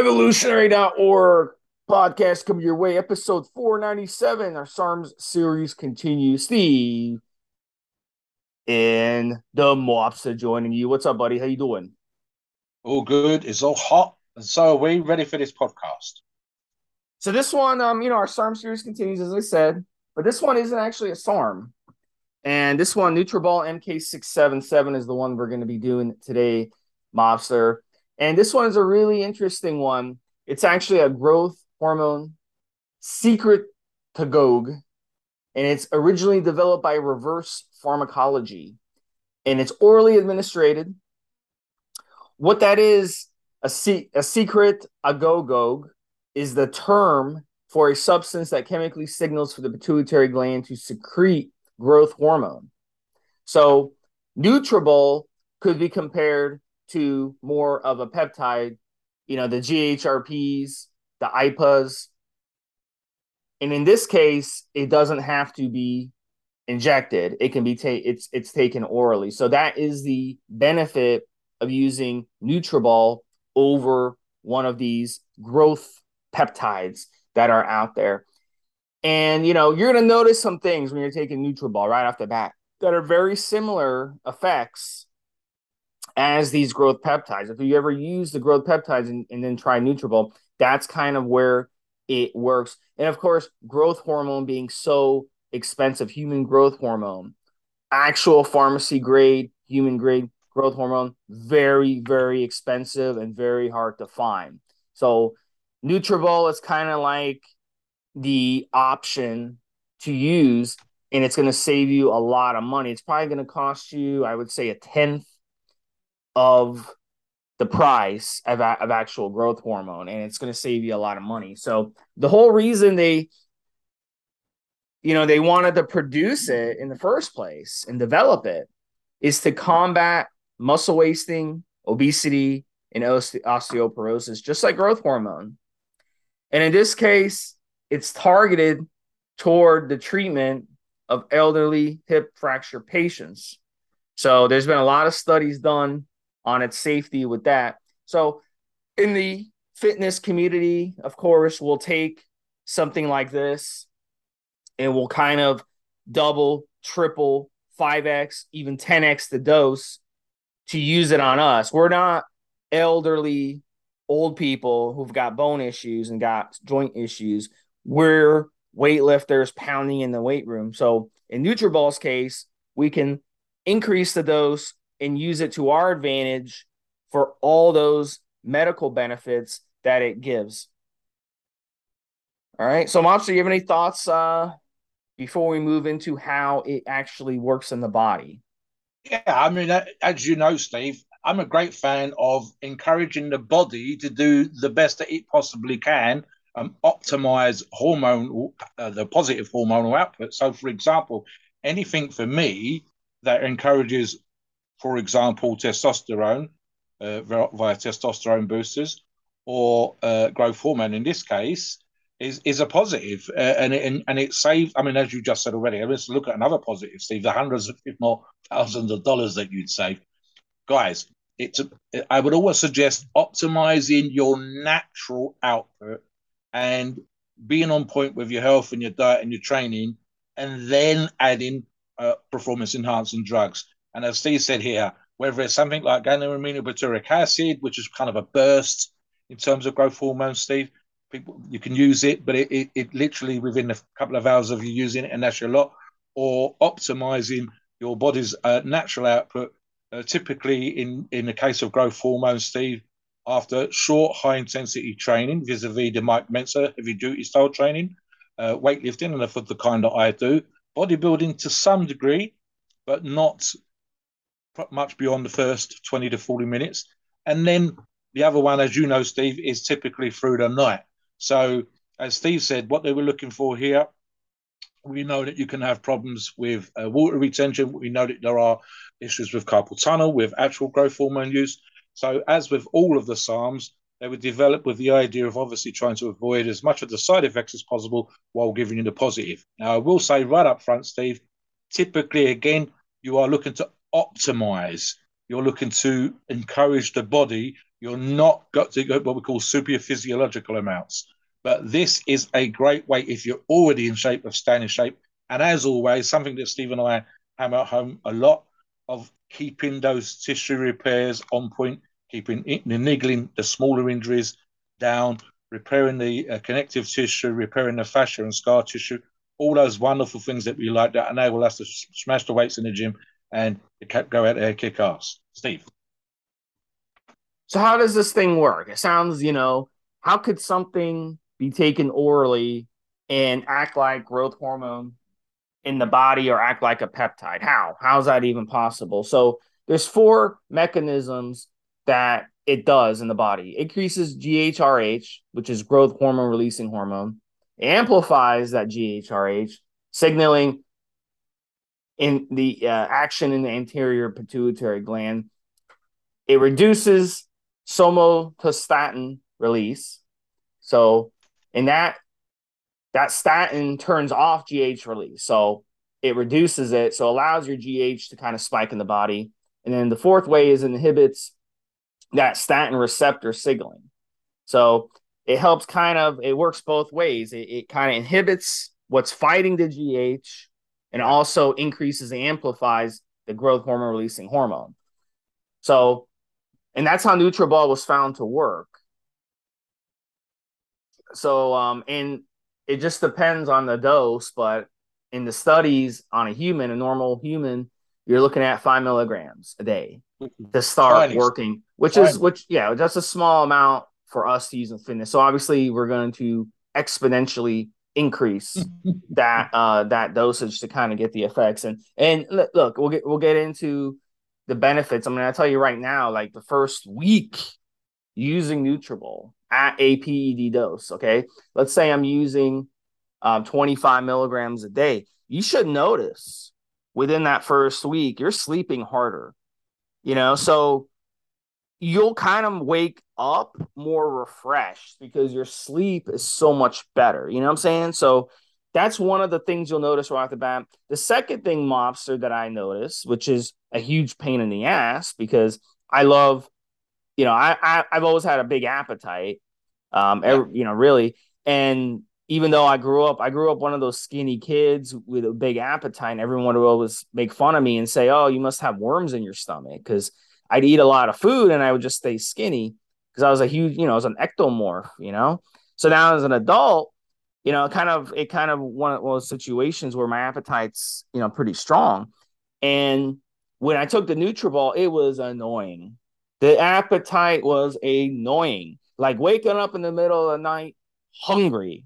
Revolutionary.org podcast coming your way, episode 497. Our SARMs series continues. Steve and the Mopsa joining you. What's up, buddy? How you doing? All good. It's all hot, and so are we ready for this podcast. So this one, our SARM series continues, as I said, but this one isn't actually a SARM. And this one, Nutrobal MK-677, is the one we're going to be doing today, Mopster. And this one is a really interesting one. It's actually a growth hormone secret tagogue, and it's originally developed by reverse pharmacology, and it's orally administered. What that is, a secret agogogue is the term for a substance that chemically signals for the pituitary gland to secrete growth hormone. So Nutribull could be compared to more of a peptide, the GHRPs, the IPAs. And in this case, it doesn't have to be injected. It can be it's taken orally. So that is the benefit of using Nutribull over one of these growth peptides that are out there. And, you're going to notice some things when you're taking Nutribull right off the bat that are very similar effects as these growth peptides. If you ever use the growth peptides and then try Nutribull, that's kind of where it works. And, of course, growth hormone being so expensive, human growth hormone, actual pharmacy-grade, human-grade growth hormone, very, very expensive and very hard to find. So Nutribull is kind of like the option to use, and it's going to save you a lot of money. It's probably going to cost you, I would say, a 10th of the price of actual growth hormone, and it's going to save you a lot of money. So the whole reason they wanted to produce it in the first place and develop it is to combat muscle wasting, obesity, and osteoporosis, just like growth hormone. And in this case, it's targeted toward the treatment of elderly hip fracture patients. So there's been a lot of studies done on its safety with that. So in the fitness community, of course, we'll take something like this and we'll kind of double, triple, 5X, even 10X the dose to use it on us. We're not elderly, old people who've got bone issues and got joint issues. We're weightlifters pounding in the weight room. So in Nutribull's case, we can increase the dose and use it to our advantage for all those medical benefits that it gives. All right. So, Mopster, do you have any thoughts before we move into how it actually works in the body? Yeah, as you know, Steve, I'm a great fan of encouraging the body to do the best that it possibly can and optimize the positive hormonal output. So, for example, anything for me that encourages, for example, testosterone via testosterone boosters or growth hormone in this case is a positive. And it saves, as you just said already, let's look at another positive, Steve, the hundreds, if not thousands of dollars that you'd save. Guys, I would always suggest optimizing your natural output and being on point with your health and your diet and your training, and then adding performance-enhancing drugs. And as Steve said here, whether it's something like ganoraminobutyric acid, which is kind of a burst in terms of growth hormone, Steve, you can use it, but it literally within a couple of hours of you using it, and that's your lot, or optimizing your body's natural output. Typically, in the case of growth hormone, Steve, after short, high-intensity training, vis-a-vis the Mike Mentzer heavy-duty style training, weightlifting, and for the kind that I do, bodybuilding to some degree, but not much beyond the first 20 to 40 minutes. And then the other one, as you know, Steve, is typically through the night. So as Steve said, what they were looking for here, we know that you can have problems with water retention. We know that there are issues with carpal tunnel, with actual growth hormone use. So as with all of the SARMs, they were developed with the idea of obviously trying to avoid as much of the side effects as possible while giving you the positive. Now, I will say right up front, Steve, typically, again, you are looking to optimize You're looking to encourage the body. You're not got to go what we call super physiological amounts. But this is a great way if you're already in shape of staying in shape. And as always, something that Steve and I hammer home a lot of keeping those tissue repairs on point, keeping niggling the smaller injuries down, repairing the connective tissue, repairing the fascia and scar tissue, all those wonderful things that we like that enable us to smash the weights in the gym and go out there and kick ass. Steve. So how does this thing work? It sounds, you know, how could something be taken orally and act like growth hormone in the body or act like a peptide? How's that even possible? So there's four mechanisms that it does in the body. It increases GHRH, which is growth hormone releasing hormone. It amplifies that GHRH, signaling in the action in the anterior pituitary gland. It reduces somatostatin release. So in that statin turns off GH release. So it reduces it. So allows your GH to kind of spike in the body. And then the fourth way is inhibits that statin receptor signaling. So it helps kind of, it works both ways. It kind of inhibits what's fighting the GH and also increases and amplifies the growth hormone releasing hormone. So, and that's how Nutrobal was found to work. So, and it just depends on the dose, but in the studies on a human, a normal human, you're looking at 5 milligrams a day to start working, which that's a small amount for us to use in fitness. So obviously we're going to exponentially increase that dosage to kind of get the effects. And look, we'll get into the benefits. I'm going to tell you right now, like the first week using Nutrobal at a PED dose, okay? Let's say I'm using 25 milligrams a day. You should notice within that first week, you're sleeping harder, you know? So you'll kind of wake up more refreshed because your sleep is so much better, you know what I'm saying? So that's one of the things you'll notice right off the bat. The second thing, Mobster, that I noticed, which is a huge pain in the ass because I love, you know, I've always had a big appetite, you know, really. And even though I grew up one of those skinny kids with a big appetite, and everyone would always make fun of me and say, oh, you must have worms in your stomach, because I'd eat a lot of food and I would just stay skinny because I was a huge, you know, I was an ectomorph, you know. So now as an adult, you know, it kind of one of those situations where my appetite's, you know, pretty strong. And when I took the Nutriball, it was annoying. The appetite was annoying. Like waking up in the middle of the night hungry.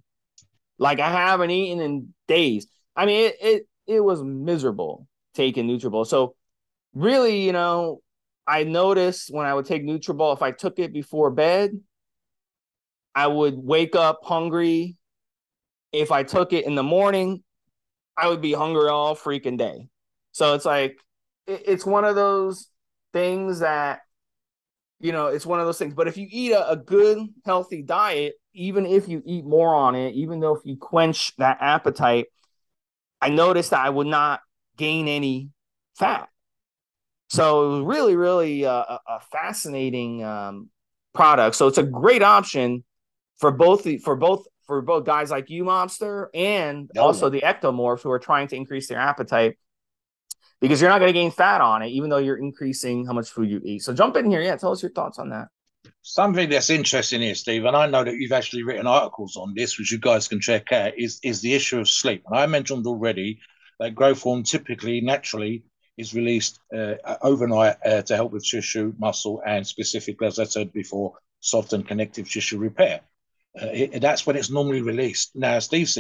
Like I haven't eaten in days. I mean, it was miserable taking Nutriball. So really, you know, I noticed when I would take Nutriball, if I took it before bed, I would wake up hungry. If I took it in the morning, I would be hungry all freaking day. So it's like, it's one of those things that, you know, it's one of those things. But if you eat a good, healthy diet, even if you eat more on it, even though if you quench that appetite, I noticed that I would not gain any fat. So it was really, really a fascinating product. So it's a great option for both guys like you, Mobster, and also the ectomorphs who are trying to increase their appetite, because you're not going to gain fat on it, even though you're increasing how much food you eat. So jump in here. Yeah, tell us your thoughts on that. Something that's interesting here, Steve, and I know that you've actually written articles on this, which you guys can check out, is the issue of sleep. And I mentioned already that growth hormone typically, naturally, is released overnight to help with tissue, muscle, and specifically, as I said before, soft and connective tissue repair. That's when it's normally released. Now, Steve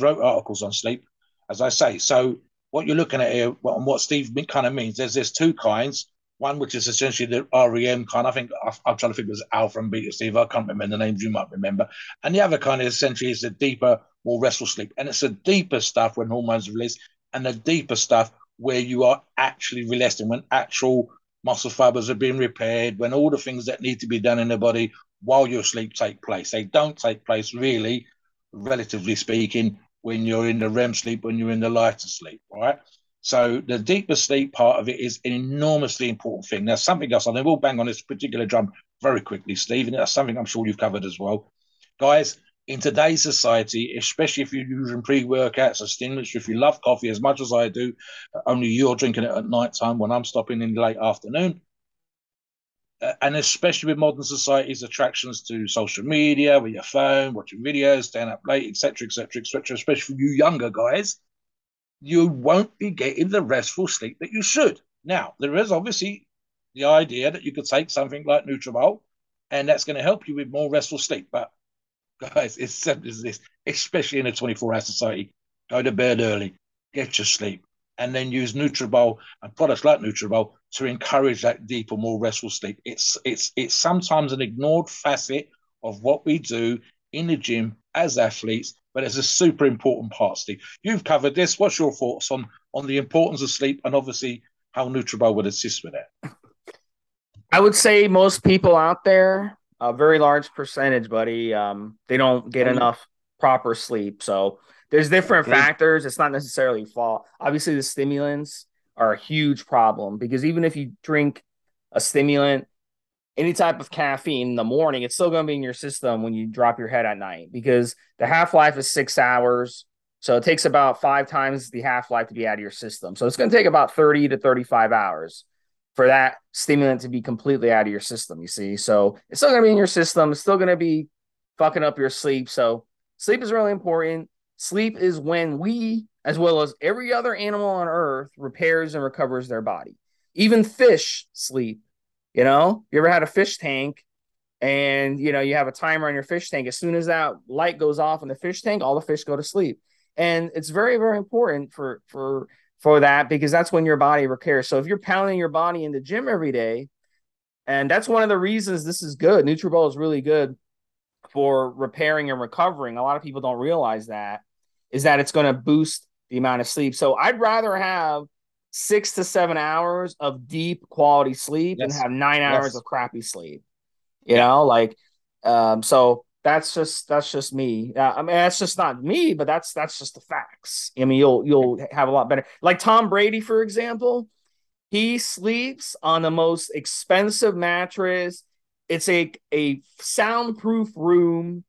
wrote articles on sleep, as I say. So what you're looking at here, and what Steve kind of means, there's two kinds. One, which is essentially the REM kind. I think I'm trying to think it was alpha and beta, Steve. I can't remember the names. You might remember. And the other kind is essentially is the deeper, more restful sleep. And it's the deeper stuff when hormones are released, and the deeper stuff where you are actually relaxing, when actual muscle fibers are being repaired, when all the things that need to be done in the body while your sleep take place. They don't take place really, relatively speaking, when you're in the REM sleep, when you're in the lighter sleep, right? So the deeper sleep part of it is an enormously important thing. Now, something else, and I will bang on this particular drum very quickly, Steve, and that's something I'm sure you've covered as well. Guys, in today's society, especially if you're using pre-workouts or stimulants, if you love coffee as much as I do, only you're drinking it at night time when I'm stopping in the late afternoon. And especially with modern society's attractions to social media, with your phone, watching videos, staying up late, etc., especially for you younger guys, you won't be getting the restful sleep that you should. Now, there is obviously the idea that you could take something like Nutrobal, and that's going to help you with more restful sleep. But, guys, it's simple as this, especially in a 24-hour society. Go to bed early, get your sleep, and then use Nutribol and products like Nutribol to encourage that deeper, more restful sleep. It's sometimes an ignored facet of what we do in the gym as athletes, but it's a super important part, Steve. You've covered this. What's your thoughts on the importance of sleep and obviously how Nutribol would assist with that? I would say most people out there, a very large percentage, buddy, they don't get enough proper sleep. So there's different factors. It's not necessarily fault. Obviously, the stimulants are a huge problem because even if you drink a stimulant, any type of caffeine in the morning, it's still going to be in your system when you drop your head at night because the half-life is 6 hours. So it takes about 5 times the half-life to be out of your system. So it's going to take about 30 to 35 hours for that stimulant to be completely out of your system, you see. So it's still going to be in your system. It's still going to be fucking up your sleep. So sleep is really important. Sleep is when we, as well as every other animal on earth, repairs and recovers their body. Even fish sleep, you know? You ever had a fish tank and, you know, you have a timer on your fish tank. As soon as that light goes off in the fish tank, all the fish go to sleep. And it's very, very important for that because that's when your body repairs. So if you're pounding your body in the gym every day, and that's one of the reasons this is good. Nutribol is really good for repairing and recovering. A lot of people don't realize that, is that it's going to boost the amount of sleep. So I'd rather have 6 to 7 hours of deep quality sleep than have 9 hours of crappy sleep, you know, like, so that's just me. I mean, that's just not me, but that's just the facts. I mean, you'll have a lot better, like Tom Brady, for example, he sleeps on the most expensive mattress. It's a soundproof room,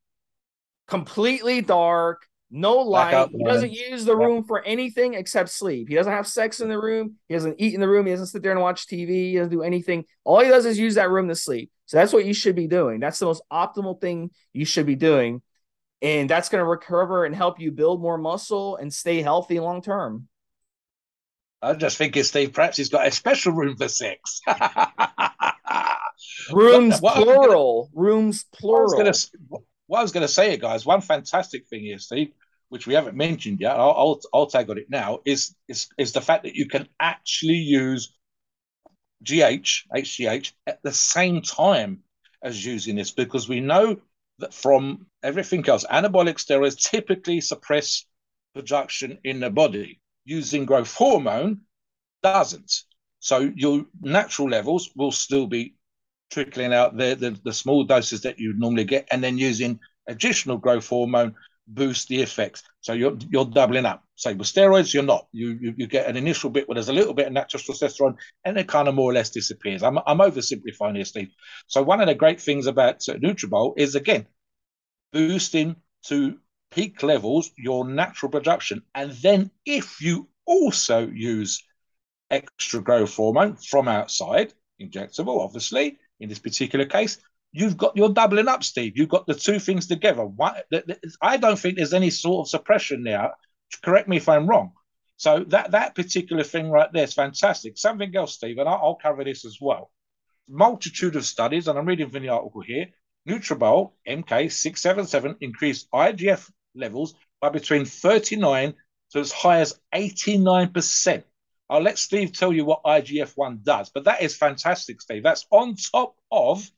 completely dark, no light. He doesn't use the room for anything except sleep. He doesn't have sex in the room. He doesn't eat in the room. He doesn't sit there and watch TV. He doesn't do anything. All he does is use that room to sleep. So that's what you should be doing. That's the most optimal thing you should be doing. And that's going to recover and help you build more muscle and stay healthy long term. I just think it's Steve. Perhaps he's got a special room for sex. Rooms plural. What I was going to say, guys, one fantastic thing here, Steve, which we haven't mentioned yet, I'll tag on it now, is the fact that you can actually use HGH at the same time as using this, because we know that from everything else, anabolic steroids typically suppress production in the body. Using growth hormone doesn't. So your natural levels will still be trickling out the small doses that you normally get, and then using additional growth hormone boosts the effects. So you're doubling up. Say with steroids, you're not. You get an initial bit where there's a little bit of natural testosterone, and it kind of more or less disappears. I'm oversimplifying here, Steve. So one of the great things about Nutribol is, again, boosting to peak levels your natural production, and then if you also use extra growth hormone from outside, injectable, obviously. In this particular case, you're doubling up, Steve. You've got the two things together. I don't think there's any sort of suppression there. Correct me if I'm wrong. So that particular thing right there is fantastic. Something else, Steve, and I'll cover this as well. Multitude of studies, and I'm reading from the article here. Nutribol MK-677 increased IGF levels by between 39 to as high as 89%. I'll let Steve tell you what IGF-1 does, but that is fantastic, Steve. That's on top of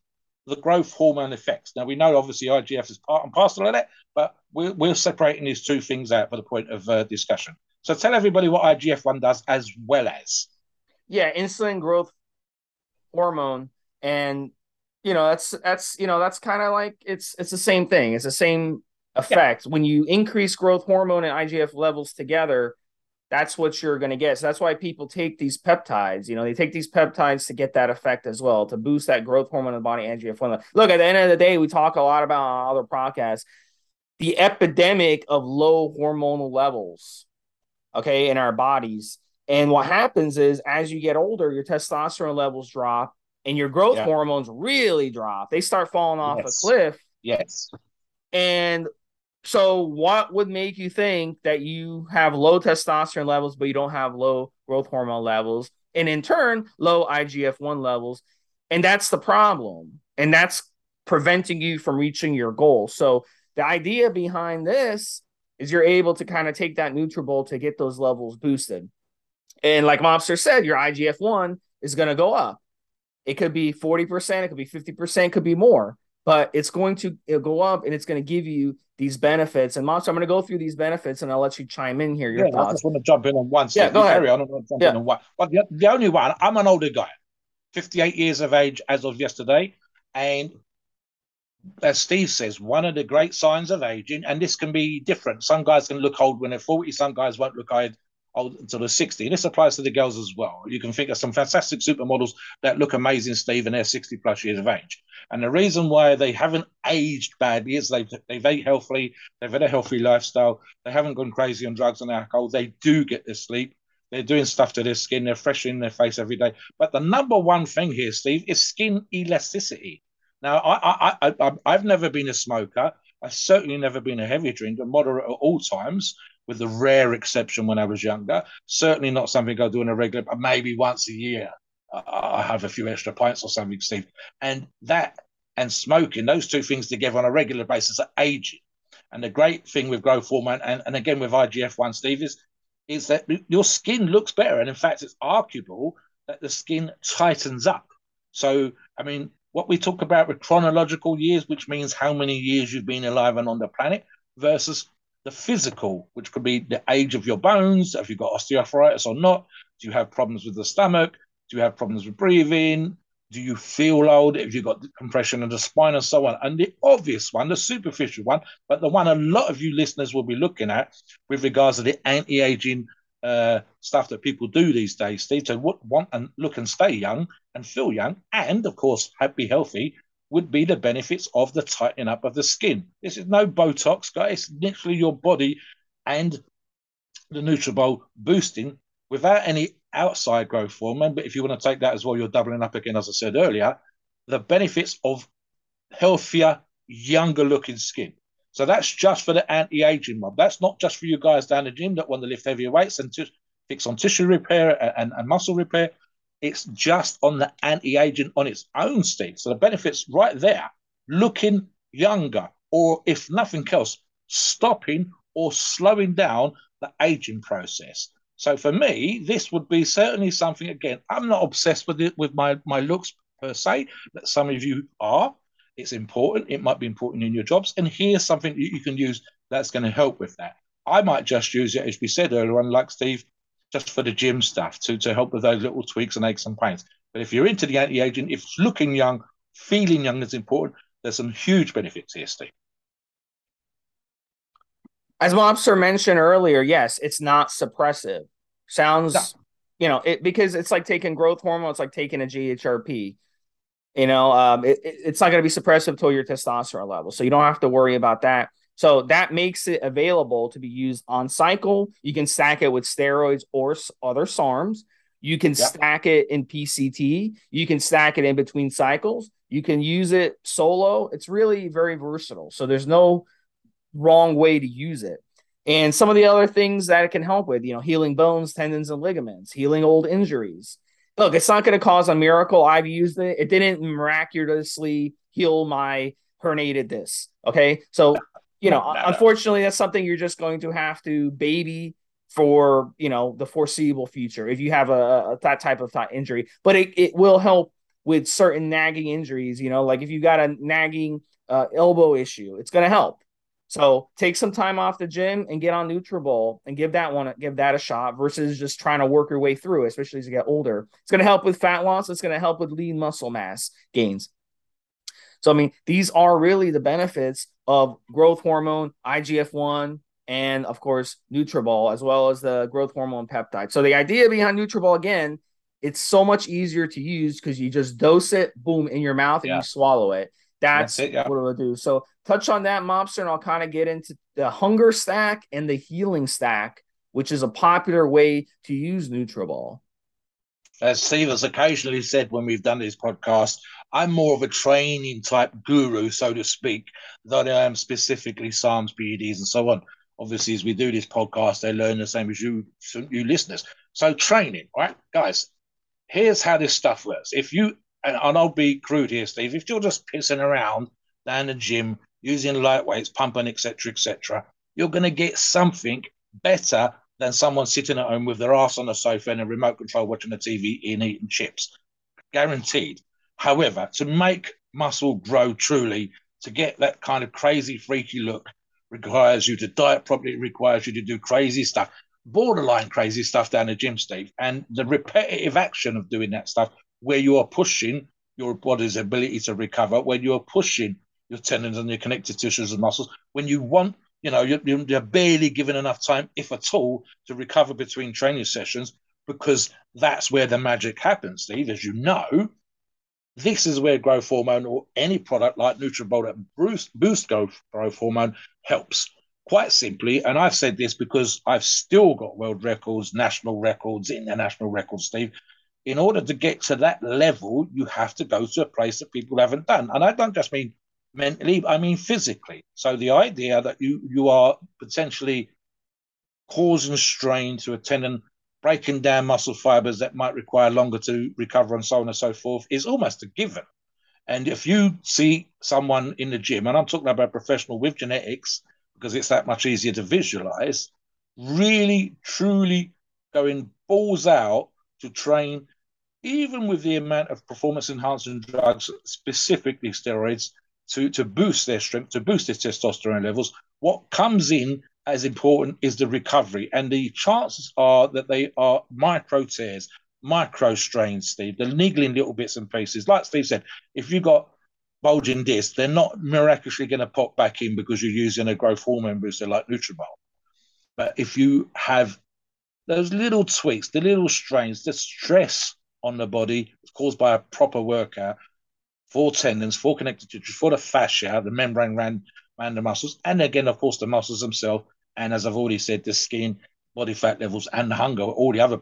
the growth hormone effects. Now, we know, obviously, IGF is part and parcel of that, but we're separating these two things out for the point of discussion. So tell everybody what IGF-1 does as well as. Yeah, insulin growth hormone. And, you know, that's kind of like it's the same thing. It's the same effect. Yeah. When you increase growth hormone and IGF levels together, that's what you're going to get. So that's why people take these peptides. You know, they take these peptides to get that effect as well, to boost that growth hormone in the body, IGF-1. Look, at the end of the day, we talk a lot about on other podcasts, the epidemic of low hormonal levels, okay, in our bodies. And what happens is as you get older, your testosterone levels drop and your growth hormones really drop. They start falling off a cliff. Yes. And so what would make you think that you have low testosterone levels, but you don't have low growth hormone levels, and in turn, low IGF-1 levels? And that's the problem. And that's preventing you from reaching your goal. So the idea behind this is you're able to kind of take that Nutribullet to get those levels boosted. And like Mobster said, your IGF-1 is going to go up. It could be 40%, it could be 50%, could be more, but it's going to go up and it's going to give you these benefits. And Mobster, I'm going to go through these benefits and I'll let you chime in here. Your thoughts. I just want to jump in on one. Yeah, go ahead. I don't want to jump in on one. Well, the only one, I'm an older guy, 58 years of age as of yesterday. And as Steve says, one of the great signs of aging, and this can be different. Some guys can look old when they're 40. Some guys won't look old until they're 60. And this applies to the girls as well. You can think of some fantastic supermodels that look amazing, Steve, and they're 60 plus years of age. And the reason why they haven't aged badly is they've ate healthily, they've had a healthy lifestyle, they haven't gone crazy on drugs and alcohol, they do get their sleep, they're doing stuff to their skin, they're freshening their face every day. But the number one thing here, Steve, is skin elasticity. Now, I've never been a smoker. I've certainly never been a heavy drinker, moderate at all times, with the rare exception when I was younger. Certainly not something I do on a regular, but maybe once a year I have a few extra pints or something, Steve. And that and smoking, those two things together on a regular basis are aging. And the great thing with growth hormone and again with IGF-1, Steve, is that your skin looks better. And in fact, it's arguable that the skin tightens up. So, I mean, what we talk about with chronological years, which means how many years you've been alive and on the planet, versus the physical, which could be the age of your bones, if you've got osteoarthritis or not, do you have problems with the stomach, do you have problems with breathing, do you feel old, if you've got compression of the spine and so on. And the obvious one, the superficial one, but the one a lot of you listeners will be looking at with regards to the anti-aging stuff that people do these days, Steve, to want and look and stay young and feel young and, of course, be healthy, would be the benefits of the tightening up of the skin. This is no Botox, guys. It's literally your body and the Nutribullet boosting without any outside growth hormone. But if you want to take that as well, you're doubling up again, as I said earlier, the benefits of healthier, younger-looking skin. So that's just for the anti-aging mob. That's not just for you guys down the gym that want to lift heavier weights and fix on tissue repair and muscle repair. It's just on the anti-aging on its own, Steve. So the benefits right there, looking younger, or if nothing else, stopping or slowing down the aging process. So for me, this would be certainly something, again, I'm not obsessed with it, with my looks per se, but some of you are. It's important. It might be important in your jobs. And here's something that you can use that's going to help with that. I might just use it, as we said earlier on, like Steve, just for the gym stuff to help with those little tweaks and aches and pains. But if you're into the anti-aging, if looking young, feeling young is important, there's some huge benefits here, Steve. As Mobster mentioned earlier, yes, it's not suppressive. Sounds, you know, it because it's like taking growth hormone. It's like taking a GHRP. You know, it's not going to be suppressive to your testosterone level. So you don't have to worry about that. So that makes it available to be used on cycle. You can stack it with steroids or other SARMs. You can stack it in PCT. You can stack it in between cycles. You can use it solo. It's really very versatile. So there's no wrong way to use it. And some of the other things that it can help with, you know, healing bones, tendons, and ligaments, healing old injuries. Look, it's not going to cause a miracle. I've used it. It didn't miraculously heal my herniated disc. Okay. So, you know, unfortunately, that's something you're just going to have to baby for, you know, the foreseeable future if you have that type of injury. But it will help with certain nagging injuries, you know, like if you got a nagging elbow issue, it's going to help. So take some time off the gym and get on Nutribullet and give that a shot versus just trying to work your way through, especially as you get older. It's going to help with fat loss. It's going to help with lean muscle mass gains. So, I mean, these are really the benefits of growth hormone, IGF-1, and of course Nutrobal, as well as the growth hormone peptide. So the idea behind Nutrobal, again, it's so much easier to use because you just dose it, boom, in your mouth, and you swallow it. That's it, what it'll do. So touch on that, Mobster, and I'll kind of get into the hunger stack and the healing stack, which is a popular way to use Nutrobal. As Steve has occasionally said when we've done this podcast, I'm more of a training type guru, so to speak, than I am specifically SARMs, PEDs, and so on. Obviously, as we do this podcast, they learn the same as you listeners. So training, right? Guys, here's how this stuff works. If you, and I'll be crude here, Steve, if you're just pissing around down the gym, using lightweights, pumping, et cetera, you're going to get something better than someone sitting at home with their ass on the sofa and a remote control watching the TV and eating chips. Guaranteed. However, to make muscle grow truly, to get that kind of crazy, freaky look, requires you to diet properly, it requires you to do crazy stuff, borderline crazy stuff down the gym, Steve. And the repetitive action of doing that stuff, where you are pushing your body's ability to recover, when you are pushing your tendons and your connective tissues and muscles, when you want, you know, you're barely given enough time, if at all, to recover between training sessions, because that's where the magic happens, Steve, as you know. This is where growth hormone or any product like Nutribol that boosts growth hormone helps. Quite simply, and I've said this because I've still got world records, national records, international records, Steve. In order to get to that level, you have to go to a place that people haven't done. And I don't just mean mentally, I mean physically. So the idea that you are potentially causing strain to a tendon, breaking down muscle fibers that might require longer to recover and so on and so forth is almost a given. And if you see someone in the gym, and I'm talking about professional with genetics, because it's that much easier to visualize, really, truly going balls out to train, even with the amount of performance-enhancing drugs, specifically steroids, to boost their strength, to boost their testosterone levels, what comes in as important is the recovery, and the chances are that they are micro tears, micro strains, Steve, the niggling little bits and pieces. Like Steve said, if you got bulging discs, they're not miraculously going to pop back in because you're using a growth hormone booster like Nutribol. But if you have those little tweaks, the little strains, the stress on the body caused by a proper workout for tendons, for connective tissue, for the fascia, the membrane around the muscles, and again, of course, the muscles themselves, and as I've already said, the skin, body fat levels, and the hunger, all the other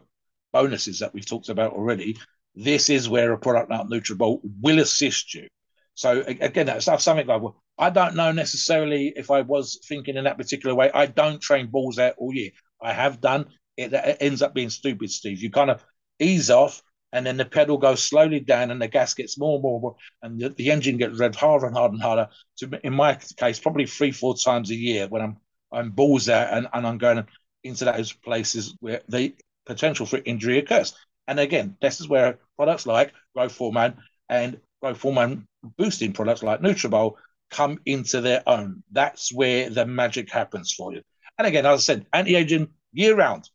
bonuses that we've talked about already, this is where a product like Nutribol will assist you. So again, that's something like, well, I don't know necessarily if I was thinking in that particular way. I don't train balls out all year. I have done. It ends up being stupid, Steve. You kind of ease off, and then the pedal goes slowly down, and the gas gets more and more and more, and the engine gets revved harder and harder and harder. So in my case, probably 3-4 times a year when I'm balls out and I'm going into those places where the potential for injury occurs. And again, this is where products like growth hormone and growth hormone boosting products like Nutribol come into their own. That's where the magic happens for you. And again, as I said, anti-aging year-round,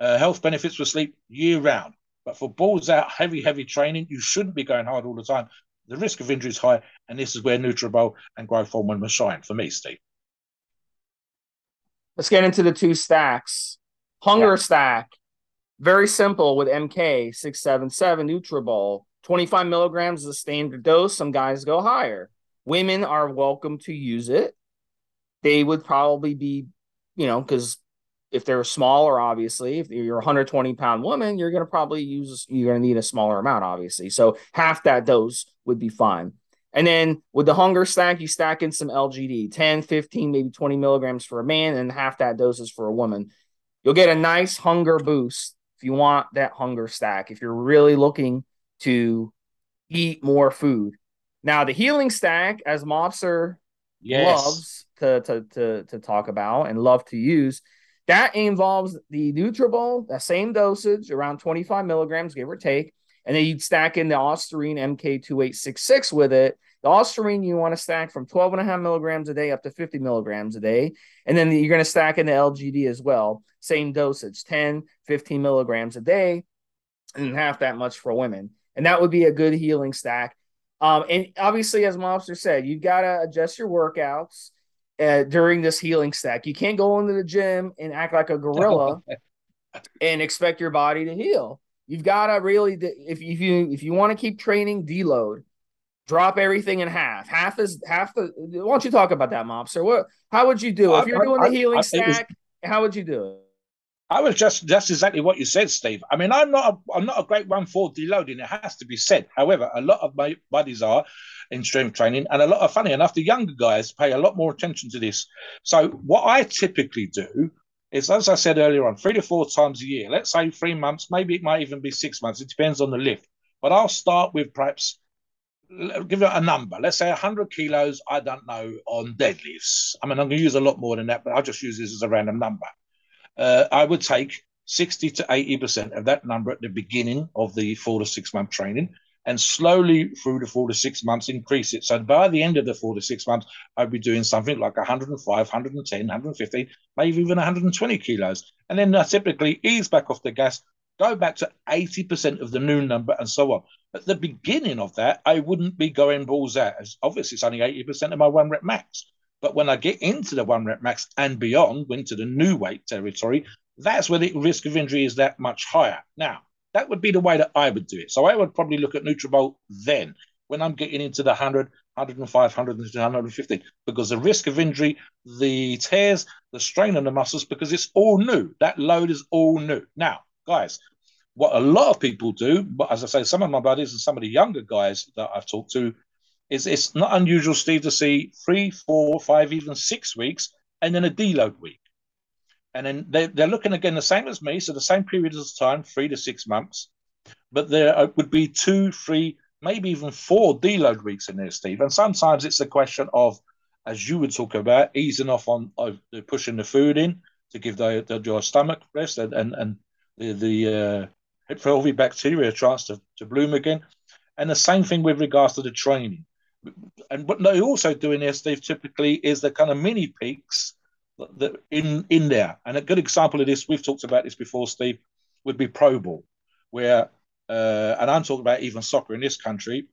health benefits for sleep year-round. But for balls out, heavy, heavy training, you shouldn't be going hard all the time. The risk of injury is high, and this is where Nutribol and growth hormone will shine for me, Steve. Let's get into the two stacks. Hunger stack, very simple with MK-677 Nutribol. 25 milligrams is the standard dose. Some guys go higher. Women are welcome to use it. They would probably be, you know, because if they're smaller, obviously, if you're a 120-pound woman, you're going to probably you're going to need a smaller amount, obviously. So half that dose would be fine. And then with the hunger stack, you stack in some LGD, 10, 15, maybe 20 milligrams for a man, and half that dose is for a woman. You'll get a nice hunger boost if you want that hunger stack, if you're really looking to eat more food. Now, the healing stack, as Mobster loves to talk about and love to use, that involves the Nutribol, that same dosage, around 25 milligrams, give or take. And then you'd stack in the Ostarine MK2866 with it. The Ostarine you want to stack from 12.5 milligrams a day up to 50 milligrams a day. And then you're going to stack in the LGD as well. Same dosage, 10, 15 milligrams a day, and half that much for women. And that would be a good healing stack. And obviously, as Mobster said, you've got to adjust your workouts. during this healing stack. You can't go into the gym and act like a gorilla and expect your body to heal. You've got to really, if you want to keep training, deload, drop everything in half. Half is half the. Why don't you talk about that, Mobster? What? How would you do if you're doing the healing stack? How would you do it? I was just, that's exactly what you said, Steve. I mean, I'm not a great one for deloading. It has to be said. However, a lot of my buddies are in strength training, and a lot of, funny enough, the younger guys pay a lot more attention to this. So what I typically do is, as I said earlier on, 3 to 4 times a year, let's say 3 months, maybe it might even be 6 months. It depends on the lift, but I'll start with perhaps, give it a number. Let's say 100 kilos, I don't know, on deadlifts. I mean, I'm going to use a lot more than that, but I'll just use this as a random number. I would take 60 to 80% of that number at the beginning of the 4 to 6 month training, and slowly through the 4 to 6 months increase it. So by the end of the 4 to 6 months, I'd be doing something like 105, 110, 150, maybe even 120 kilos. And then I typically ease back off the gas, go back to 80% of the new number, and so on. At the beginning of that, I wouldn't be going balls out. Obviously, it's only 80% of my 1 rep max. But when I get into the 1 rep max and beyond, into the new weight territory, that's where the risk of injury is that much higher. Now, that would be the way that I would do it. So I would probably look at Nutrobol then, when I'm getting into the 100, 105, 100, 150, because the risk of injury, the tears, the strain on the muscles, because it's all new. That load is all new. Now, guys, what a lot of people do, but as I say, some of my buddies and some of the younger guys that I've talked to, is it's not unusual, Steve, to see 3, 4, 5, even 6 weeks, and then a deload week. And then they're looking again the same as me, so the same period of time, 3 to 6 months. But there would be 2, 3, maybe even 4 deload weeks in there, Steve. And sometimes it's a question of, as you would talk about, easing off on pushing the food in to give your stomach rest and the healthy bacteria a chance to bloom again. And the same thing with regards to the training. And what they also do in there, Steve, typically is the kind of mini peaks that in there. And a good example of this, we've talked about this before, Steve, would be Pro Ball, where, and I'm talking about even soccer in this country,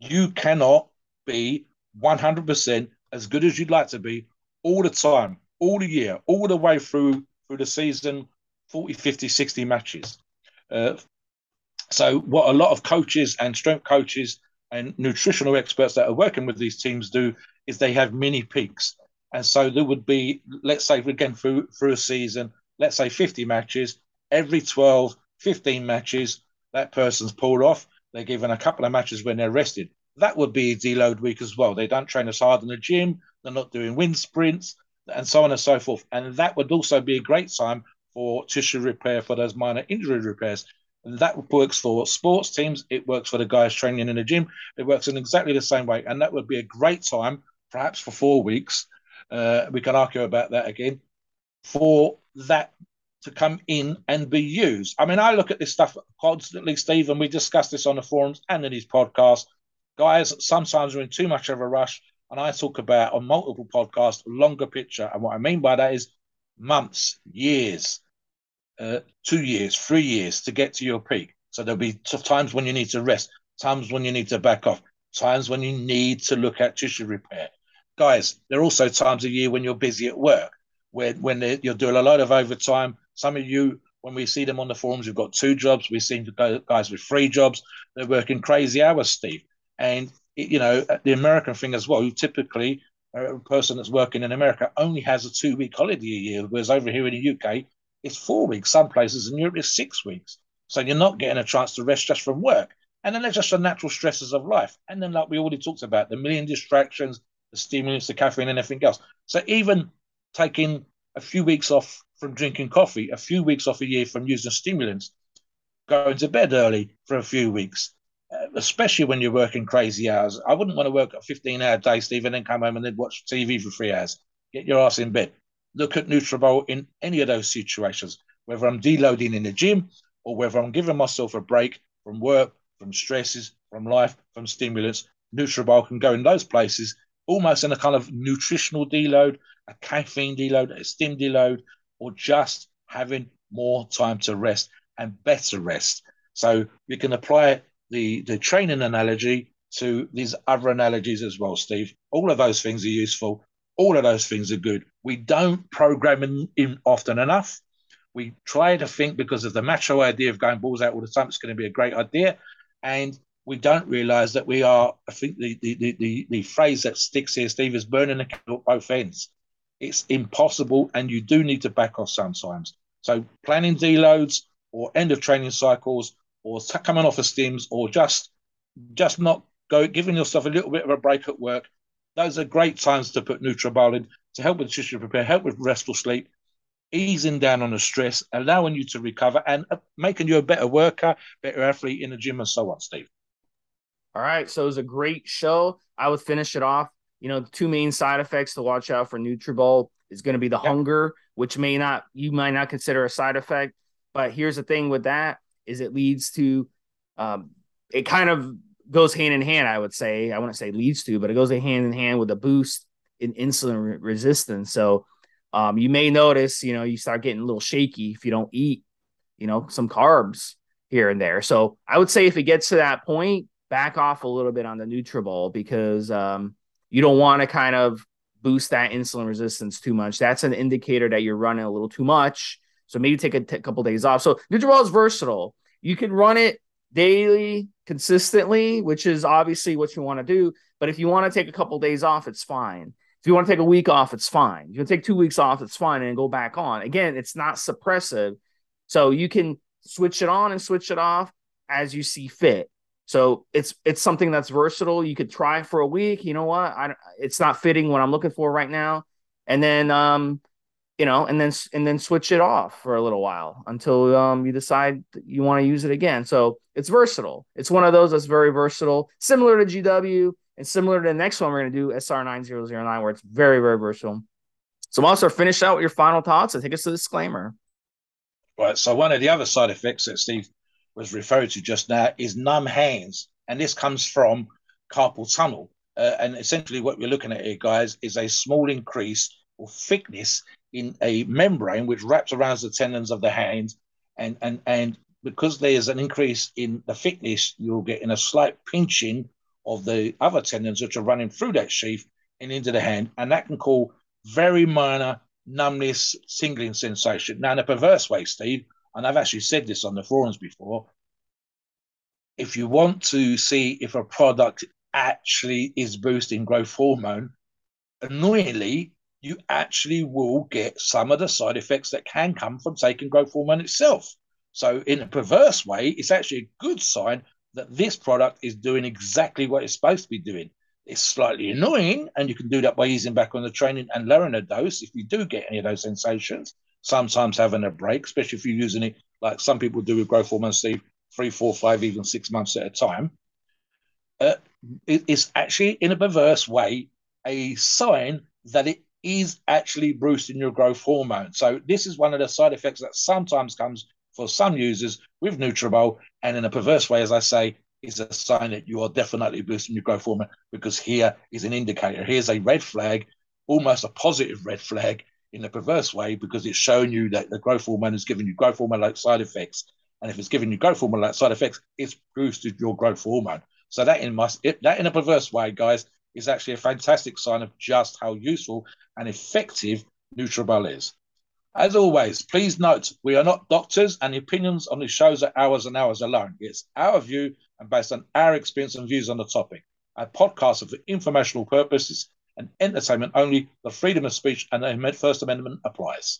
you cannot be 100% as good as you'd like to be all the time, all the year, all the way through the season, 40, 50, 60 matches. So what a lot of coaches and strength coaches and nutritional experts that are working with these teams do is they have mini peaks. And so there would be, let's say, again, through a season, let's say 50 matches, every 12, 15 matches, that person's pulled off. They're given a couple of matches when they're rested. That would be a deload week as well. They don't train as hard in the gym. They're not doing wind sprints and so on and so forth. And that would also be a great time for tissue repair, for those minor injury repairs. And that works for sports teams. It works for the guys training in the gym. It works in exactly the same way. And that would be a great time, perhaps for 4 weeks. We can argue about that again, for that to come in and be used. I mean, I look at this stuff constantly, Steve, and we discuss this on the forums and in these podcasts. Guys, sometimes we're in too much of a rush. And I talk about, on multiple podcasts, longer picture. And what I mean by that is months, years. 2 years, 3 years to get to your peak. So there'll be times when you need to rest, times when you need to back off, times when you need to look at tissue repair. Guys, there are also times a year when you're busy at work, when you're doing a lot of overtime. Some of you, when we see them on the forums, you've got 2 jobs. We've seen guys with 3 jobs. They're working crazy hours, Steve. And, you know, the American thing as well, you typically, a person that's working in America only has a 2-week holiday a year, whereas over here in the UK, it's 4 weeks. Some places in Europe, it's 6 weeks. So you're not getting a chance to rest just from work. And then there's just the natural stresses of life. And then, like we already talked about, the million distractions, the stimulants, the caffeine, and everything else. So even taking a few weeks off from drinking coffee, a few weeks off a year from using stimulants, going to bed early for a few weeks, especially when you're working crazy hours. I wouldn't want to work a 15-hour day, Steve, and then come home and then watch TV for 3 hours. Get your ass in bed. Look at Nutribol in any of those situations, whether I'm deloading in the gym or whether I'm giving myself a break from work, from stresses, from life, from stimulants. Nutribol can go in those places, almost in a kind of nutritional deload, a caffeine deload, a stim deload, or just having more time to rest and better rest. So we can apply the training analogy to these other analogies as well, Steve. All of those things are useful. All of those things are good. We don't program in often enough. We try to think because of the macho idea of going balls out all the time, it's going to be a great idea. And we don't realize that we are, I think the phrase that sticks here, Steve, is burning the candle at both ends. It's impossible, and you do need to back off sometimes. So planning deloads or end of training cycles or coming off of stims or just not go, giving yourself a little bit of a break at work. Those are great times to put Nutrobal in to help with tissue repair, help with restful sleep, easing down on the stress, allowing you to recover and making you a better worker, better athlete in the gym and so on, Steve. All right. So it was a great show. I would finish it off. You know, the two main side effects to watch out for Nutrobal is going to be the hunger, which you might not consider a side effect. But here's the thing with that is it leads to it kind of goes hand in hand, I would say. I wouldn't say leads to, but it goes hand in hand with a boost in insulin resistance. So you may notice, you know, you start getting a little shaky if you don't eat, you know, some carbs here and there. So I would say if it gets to that point, back off a little bit on the Nutrobal because you don't want to kind of boost that insulin resistance too much. That's an indicator that you're running a little too much. So maybe take a couple days off. So Nutrobal is versatile. You can run it daily, consistently, which is obviously what you want to do. But if you want to take a couple days off, it's fine. If you want to take a week off, it's fine. You can take 2 weeks off, it's fine, and go back on. Again, it's not suppressive. So you can switch it on and switch it off as you see fit. So it's something that's versatile. You could try for a week. You know what? It's not fitting what I'm looking for right now. And then, and then switch it off for a little while until you decide you want to use it again. So it's versatile. It's one of those that's very versatile, similar to GW and similar to the next one we're going to do, SR9009, where it's very, very versatile. So Ostar, finish out with your final thoughts and take us to the disclaimer. Right. So one of the other side effects that Steve was referred to just now is numb hands. And this comes from carpal tunnel. And essentially what we're looking at here, guys, is a small increase or thickness in a membrane which wraps around the tendons of the hand, and because there's an increase in the thickness, you're getting a slight pinching of the other tendons which are running through that sheath and into the hand, and that can cause very minor numbness, tingling sensation. Now, in a perverse way, Steve, and I've actually said this on the forums before, if you want to see if a product actually is boosting growth hormone, annoyingly, you actually will get some of the side effects that can come from taking growth hormone itself. So in a perverse way, it's actually a good sign that this product is doing exactly what it's supposed to be doing. It's slightly annoying, and you can do that by easing back on the training and lowering the dose if you do get any of those sensations, sometimes having a break, especially if you're using it like some people do with growth hormone, Steve, 3, 4, 5, even 6 months at a time. It's actually, in a perverse way, a sign that it is actually boosting your growth hormone. So this is one of the side effects that sometimes comes for some users with Nutrobal, and in a perverse way, as I say, is a sign that you are definitely boosting your growth hormone, because here is an indicator. Here's a red flag, almost a positive red flag in a perverse way, because it's showing you that the growth hormone is giving you growth hormone-like side effects. And if it's giving you growth hormone-like side effects, it's boosted your growth hormone. So that in a perverse way, guys, is actually a fantastic sign of just how useful and effective Nutrobal is. As always, please note, we are not doctors, and the opinions on the shows are ours and ours alone. It's our view and based on our experience and views on the topic. Our podcasts are for informational purposes and entertainment only. The freedom of speech and the First Amendment applies.